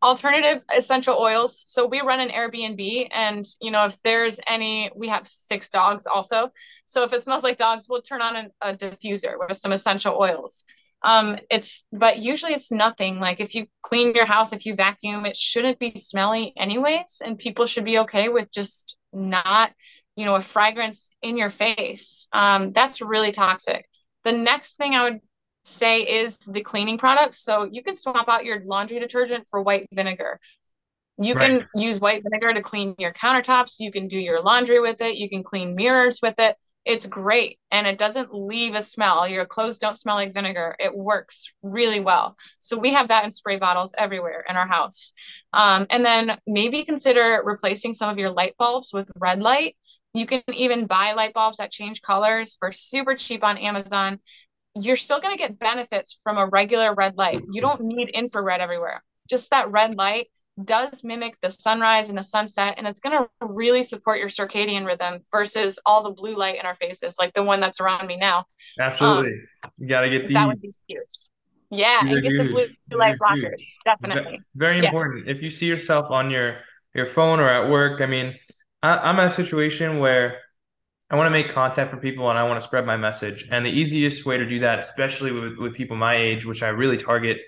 alternative essential oils. So we run an Airbnb, and you know, if there's any, we have six dogs also. So if it smells like dogs, we'll turn on a, a diffuser with some essential oils. Um, it's, but usually it's nothing. Like, if you clean your house, if you vacuum, it shouldn't be smelly anyways. And people should be okay with just not, you know, a fragrance in your face. Um, that's really toxic. The next thing I would say is the cleaning products. So you can swap out your laundry detergent for white vinegar. You right. can use white vinegar to clean your countertops. You can do your laundry with it. You can clean mirrors with it. It's great. And it doesn't leave a smell. Your clothes don't smell like vinegar. It works really well. So we have that in spray bottles everywhere in our house. Um, and then maybe consider replacing some of your light bulbs with red light. You can even buy light bulbs that change colors for super cheap on Amazon. You're still going to get benefits from a regular red light. You don't need infrared everywhere. Just that red light does mimic the sunrise and the sunset, and it's going to really support your circadian rhythm versus all the blue light in our faces, like the one that's around me now. Absolutely. Um, you got to get these. That would be huge. Yeah, these and get huge. the blue, blue light blockers, definitely. Very important. Yeah. If you see yourself on your, your phone or at work, I mean, I, I'm in a situation where I want to make contact for people and I want to spread my message. And the easiest way to do that, especially with, with people my age, which I really target,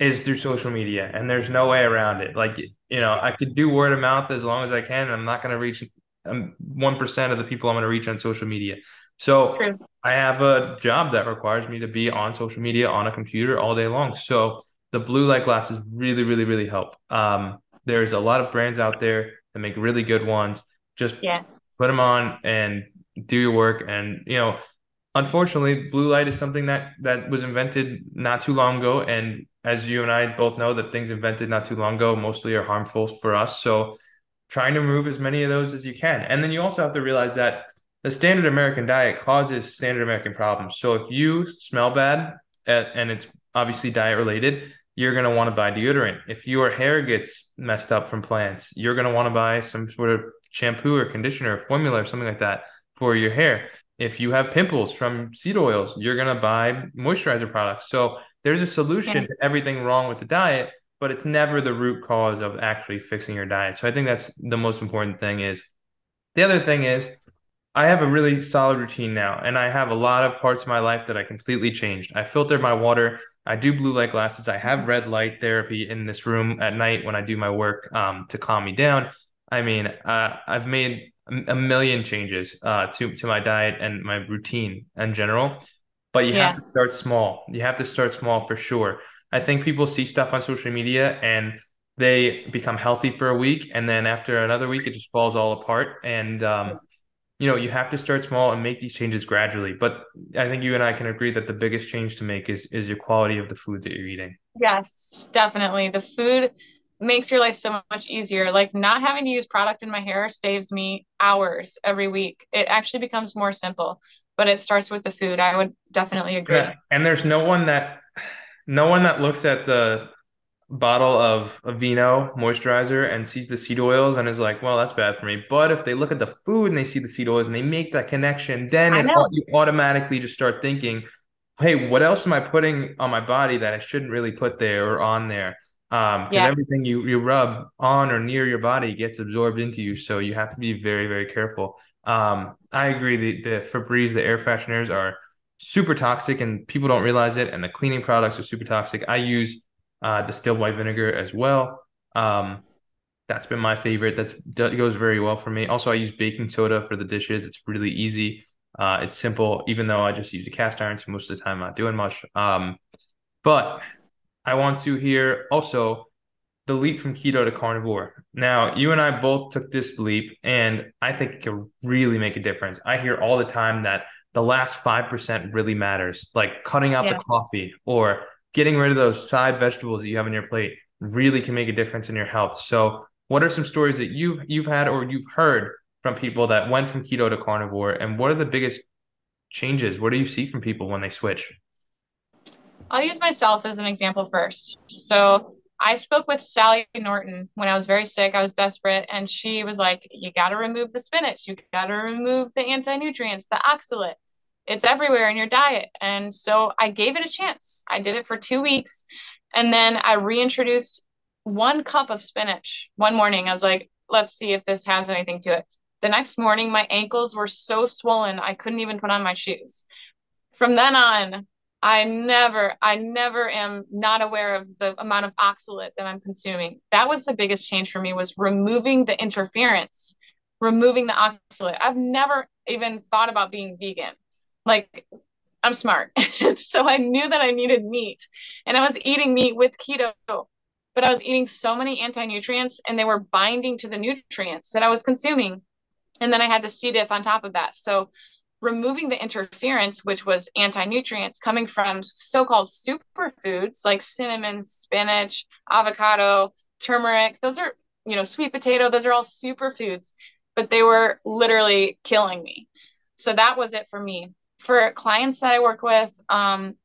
is through social media. And there's no way around it. Like, you know, I could do word of mouth as long as I can. And I'm not going to reach um, one percent of the people I'm going to reach on social media. So True. I have a job that requires me to be on social media, on a computer all day long. So the blue light glasses really, really, really help. Um, there's a lot of brands out there that make really good ones. Just yeah. put them on and do your work. And, you know, unfortunately, blue light is something that that was invented not too long ago. And as you and I both know, that things invented not too long ago mostly are harmful for us. So trying to remove as many of those as you can. And then you also have to realize that the standard American diet causes standard American problems. So if you smell bad, and it's obviously diet related, you're going to want to buy deodorant. If your hair gets messed up from plants, you're going to want to buy some sort of shampoo or conditioner or formula or something like that for your hair. If you have pimples from seed oils, you're going to buy moisturizer products. So there's a solution yeah. to everything wrong with the diet, but it's never the root cause of actually fixing your diet. So I think that's the most important thing. Is the other thing is I have a really solid routine now, and I have a lot of parts of my life that I completely changed. I filter my water. I do blue light glasses. I have red light therapy in this room at night when I do my work um, to calm me down. I mean, uh, I've made a million changes uh, to, to my diet and my routine in general, but you yeah. have to start small. You have to start small for sure. I think people see stuff on social media and they become healthy for a week. And then after another week, it just falls all apart. And, um, you know, you have to start small and make these changes gradually. But I think you and I can agree that the biggest change to make is, is your quality of the food that you're eating. Yes, definitely. The food makes your life so much easier. Like, not having to use product in my hair saves me hours every week. It actually becomes more simple, but it starts with the food. I would definitely agree. Yeah. And there's no one that, no one that looks at the bottle of Aveeno moisturizer and sees the seed oils and is like, well, that's bad for me. But if they look at the food and they see the seed oils and they make that connection, then it, you automatically just start thinking, hey, what else am I putting on my body that I shouldn't really put there or on there? Um, because yeah. everything you, you rub on or near your body gets absorbed into you. So you have to be very, very careful. Um, I agree. The, the Febreze, the air fresheners are super toxic and people don't realize it. And the cleaning products are super toxic. I use uh, distilled white vinegar as well. Um, that's been my favorite. That's, that goes very well for me. Also, I use baking soda for the dishes. It's really easy. Uh, it's simple, even though I just use a cast iron. So most of the time I'm not doing much. Um, but I want to hear also the leap from keto to carnivore. Now, you and I both took this leap, and I think it can really make a difference. I hear all the time that the last five percent really matters, like cutting out yeah. the coffee or getting rid of those side vegetables that you have on your plate really can make a difference in your health. So what are some stories that you've, you've had or you've heard from people that went from keto to carnivore, and what are the biggest changes? What do you see from people when they switch? I'll use myself as an example first. So I spoke with Sally Norton when I was very sick. I was desperate. And she was like, you got to remove the spinach. You got to remove the anti-nutrients, the oxalate. It's everywhere in your diet. And so I gave it a chance. I did it for two weeks. And then I reintroduced one cup of spinach one morning. I was like, let's see if this has anything to it. The next morning, my ankles were so swollen, I couldn't even put on my shoes. From then on, I never, I never am not aware of the amount of oxalate that I'm consuming. That was the biggest change for me, was removing the interference, removing the oxalate. I've never even thought about being vegan. Like, I'm smart. So I knew that I needed meat, and I was eating meat with keto, but I was eating so many anti-nutrients, and they were binding to the nutrients that I was consuming. And then I had the C. diff on top of that. So removing the interference, which was anti-nutrients coming from so-called superfoods like cinnamon, spinach, avocado, turmeric, those are, you know, sweet potato, those are all superfoods, but they were literally killing me. So that was it for me. For clients that I work with, um,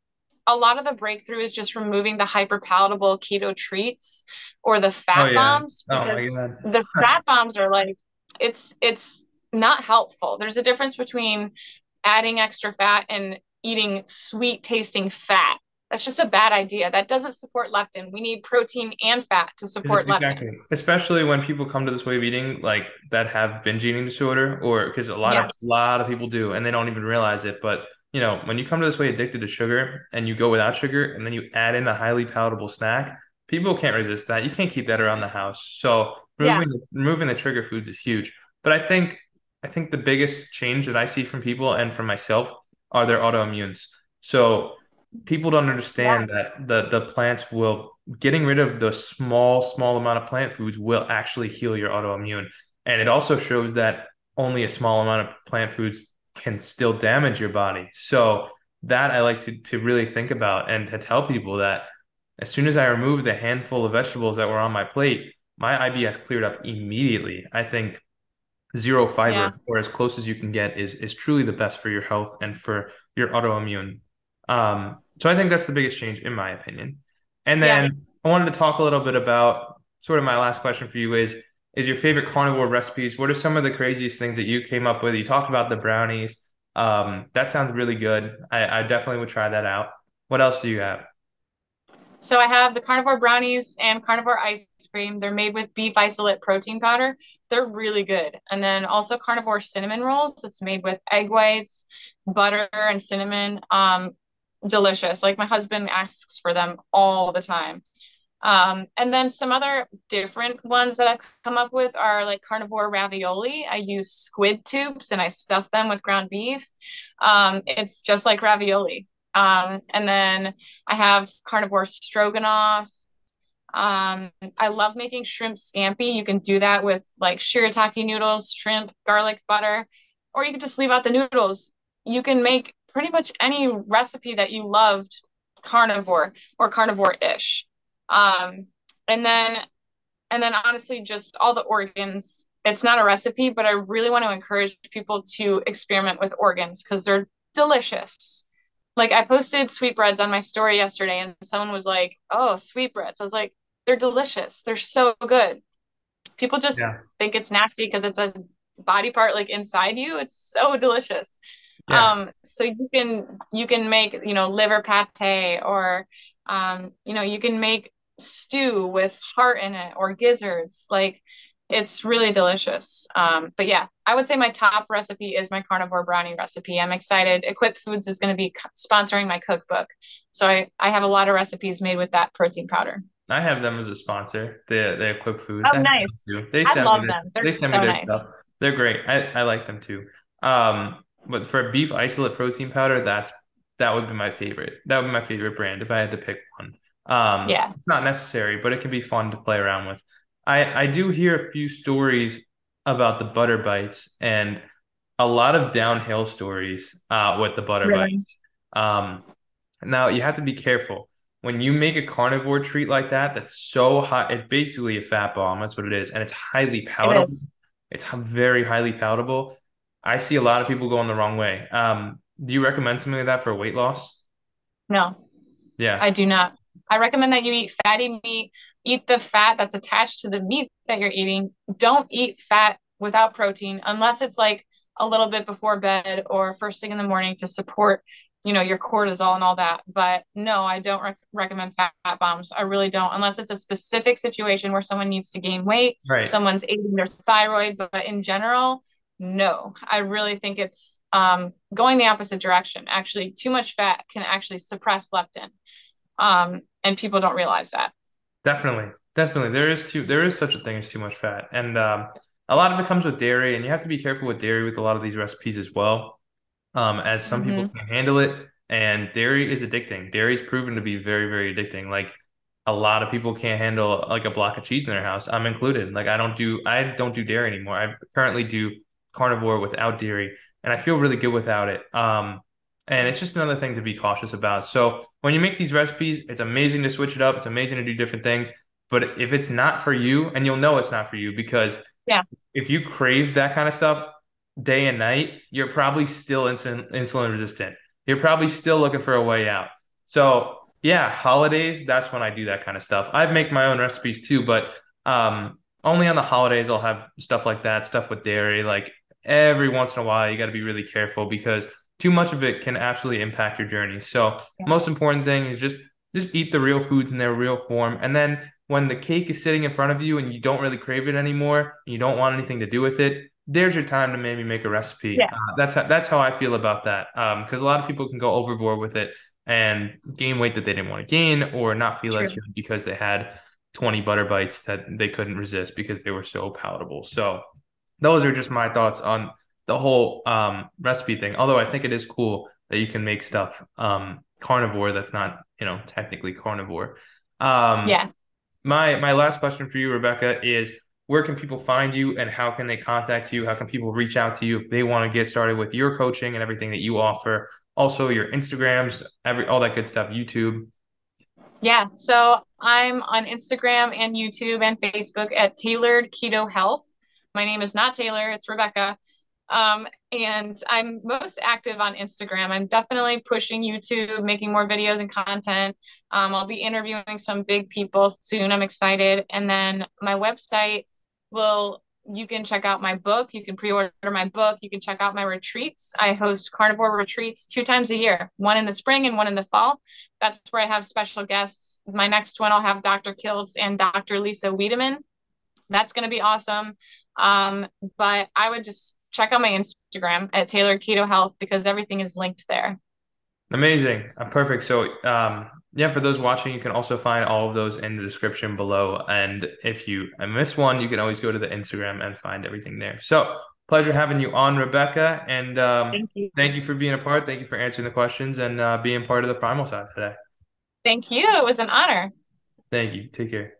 a lot of the breakthrough is just removing the hyperpalatable keto treats or the fat oh, yeah. bombs. Because oh, the fat bombs are like, it's, it's, not helpful. There's a difference between adding extra fat and eating sweet tasting fat. That's just a bad idea. That doesn't support leptin. We need protein and fat to support exactly. leptin. Especially when people come to this way of eating, like that have binge eating disorder, or because a lot yes. of a lot of people do, and they don't even realize it. But you know, when you come to this way addicted to sugar and you go without sugar and then you add in a highly palatable snack, people can't resist that. You can't keep that around the house. So removing, yeah. removing the trigger foods is huge. But I think I think the biggest change that I see from people and from myself are their autoimmunes. So people don't understand yeah. that the, the plants will, getting rid of the small, small amount of plant foods will actually heal your autoimmune. And it also shows that only a small amount of plant foods can still damage your body. So that I like to, to really think about and to tell people that as soon as I removed the handful of vegetables that were on my plate, my I B S cleared up immediately. I think zero fiber yeah. or as close as you can get is is truly the best for your health and for your autoimmune. Um, so I think that's the biggest change in my opinion. And then yeah. I wanted to talk a little bit about sort of my last question for you is, is your favorite carnivore recipes? What are some of the craziest things that you came up with? You talked about the brownies. Um, that sounds really good. I, I definitely would try that out. What else do you have? So I have the carnivore brownies and carnivore ice cream. They're made with beef isolate protein powder. They're really good. And then also carnivore cinnamon rolls. It's made with egg whites, butter, and cinnamon. Um, delicious. Like my husband asks for them all the time. Um, and then some other different ones that I've come up with are like carnivore ravioli. I use squid tubes and I stuff them with ground beef. Um, it's just like ravioli. Um, and then I have carnivore stroganoff. Um, I love making shrimp scampi. You can do that with like shirataki noodles, shrimp, garlic butter, or you can just leave out the noodles. You can make pretty much any recipe that you loved carnivore or carnivore-ish. Um, and then, and then honestly, just all the organs. It's not a recipe, but I really want to encourage people to experiment with organs because they're delicious. Like I posted sweetbreads on my story yesterday and someone was like, oh, sweetbreads. I was like, they're delicious. They're so good. People just yeah. think it's nasty because it's a body part like inside you. It's so delicious. Yeah. Um, so you can, you can make, you know, liver pate or, um, you know, you can make stew with heart in it or gizzards. Like it's really delicious. Um, but yeah, I would say my top recipe is my carnivore brownie recipe. I'm excited. Equip Foods is going to be sponsoring my cookbook. So I, I have a lot of recipes made with that protein powder. I have them as a sponsor. They, they Equip Foods. Oh, I nice. Them they I love their, them. They're they send so me their nice. Stuff. They're great. I, I like them too. Um, but for beef isolate protein powder, that's, that would be my favorite. That would be my favorite brand if I had to pick one. Um, yeah. It's not necessary, but it can be fun to play around with. I, I do hear a few stories about the butter bites and a lot of downhill stories uh, with the butter really? bites. Um, now, you have to be careful. When you make a carnivore treat like that, that's so hot. It's basically a fat bomb. That's what it is. And it's highly palatable. It is. It's very highly palatable. I see a lot of people going the wrong way. Um, Do you recommend something like that for weight loss? No. Yeah. I do not. I recommend that you eat fatty meat, eat the fat that's attached to the meat that you're eating. Don't eat fat without protein, unless it's like a little bit before bed or first thing in the morning to support, you know, your cortisol and all that. But no, I don't rec- recommend fat, fat bombs. I really don't, unless it's a specific situation where someone needs to gain weight, right. Someone's aiding their thyroid, but in general, no, I really think it's um, going the opposite direction. Actually, too much fat can actually suppress leptin. Um, and people don't realize that. Definitely. Definitely. There is too, there is such a thing as too much fat. And um, a lot of it comes with dairy, and you have to be careful with dairy with a lot of these recipes as well. Um, as some mm-hmm. people can handle it, and dairy is addicting. Dairy is proven to be very, very addicting. Like a lot of people can't handle like a block of cheese in their house. I'm included. Like I don't do, I don't do dairy anymore. I currently do carnivore without dairy, and I feel really good without it. Um, and it's just another thing to be cautious about. So when you make these recipes, it's amazing to switch it up. It's amazing to do different things, but if it's not for you, and you'll know it's not for you, because yeah, if you crave that kind of stuff day and night, you're probably still insulin, insulin resistant. You're probably still looking for a way out. So yeah, holidays, that's when I do that kind of stuff. I make my own recipes too, but um, only on the holidays I'll have stuff like that, stuff with dairy. Like every once in a while, you got to be really careful, because too much of it can absolutely impact your journey. So yeah. Most important thing is just just eat the real foods in their real form. And then when the cake is sitting in front of you and you don't really crave it anymore, and you don't want anything to do with it, there's your time to maybe make a recipe. Yeah. Uh, that's how, that's how I feel about that. Um, because a lot of people can go overboard with it and gain weight that they didn't want to gain, or not feel True. As good because they had twenty butter bites that they couldn't resist because they were so palatable. So those are just my thoughts on the whole um, recipe thing. Although I think it is cool that you can make stuff um, carnivore that's not, you know, technically carnivore. Um, yeah. My, my last question for you, Rebekah, is where can people find you, and how can they contact you? How can people reach out to you if they want to get started with your coaching and everything that you offer? Also your Instagrams, every, all that good stuff, YouTube. Yeah. So I'm on Instagram and YouTube and Facebook at Tailored Keto Health. My name is not Taylor, it's Rebekah. Um, and I'm most active on Instagram. I'm definitely pushing YouTube, making more videos and content. Um, I'll be interviewing some big people soon. I'm excited. And then my website will, you can check out my book. You can pre-order my book. You can check out my retreats. I host carnivore retreats two times a year, one in the spring and one in the fall. That's where I have special guests. My next one, I'll have Doctor Kiltz and Doctor Lisa Wiedemann. That's going to be awesome. Um, but I would just check out my Instagram at Tailored Keto Health, because everything is linked there. Amazing. Uh, perfect. So, um, yeah, for those watching, you can also find all of those in the description below. And if you miss one, you can always go to the Instagram and find everything there. So pleasure having you on, Rebekah. And um, thank you. Thank you for being a part. Thank you for answering the questions and uh, being part of the Primal Side today. Thank you. It was an honor. Thank you. Take care.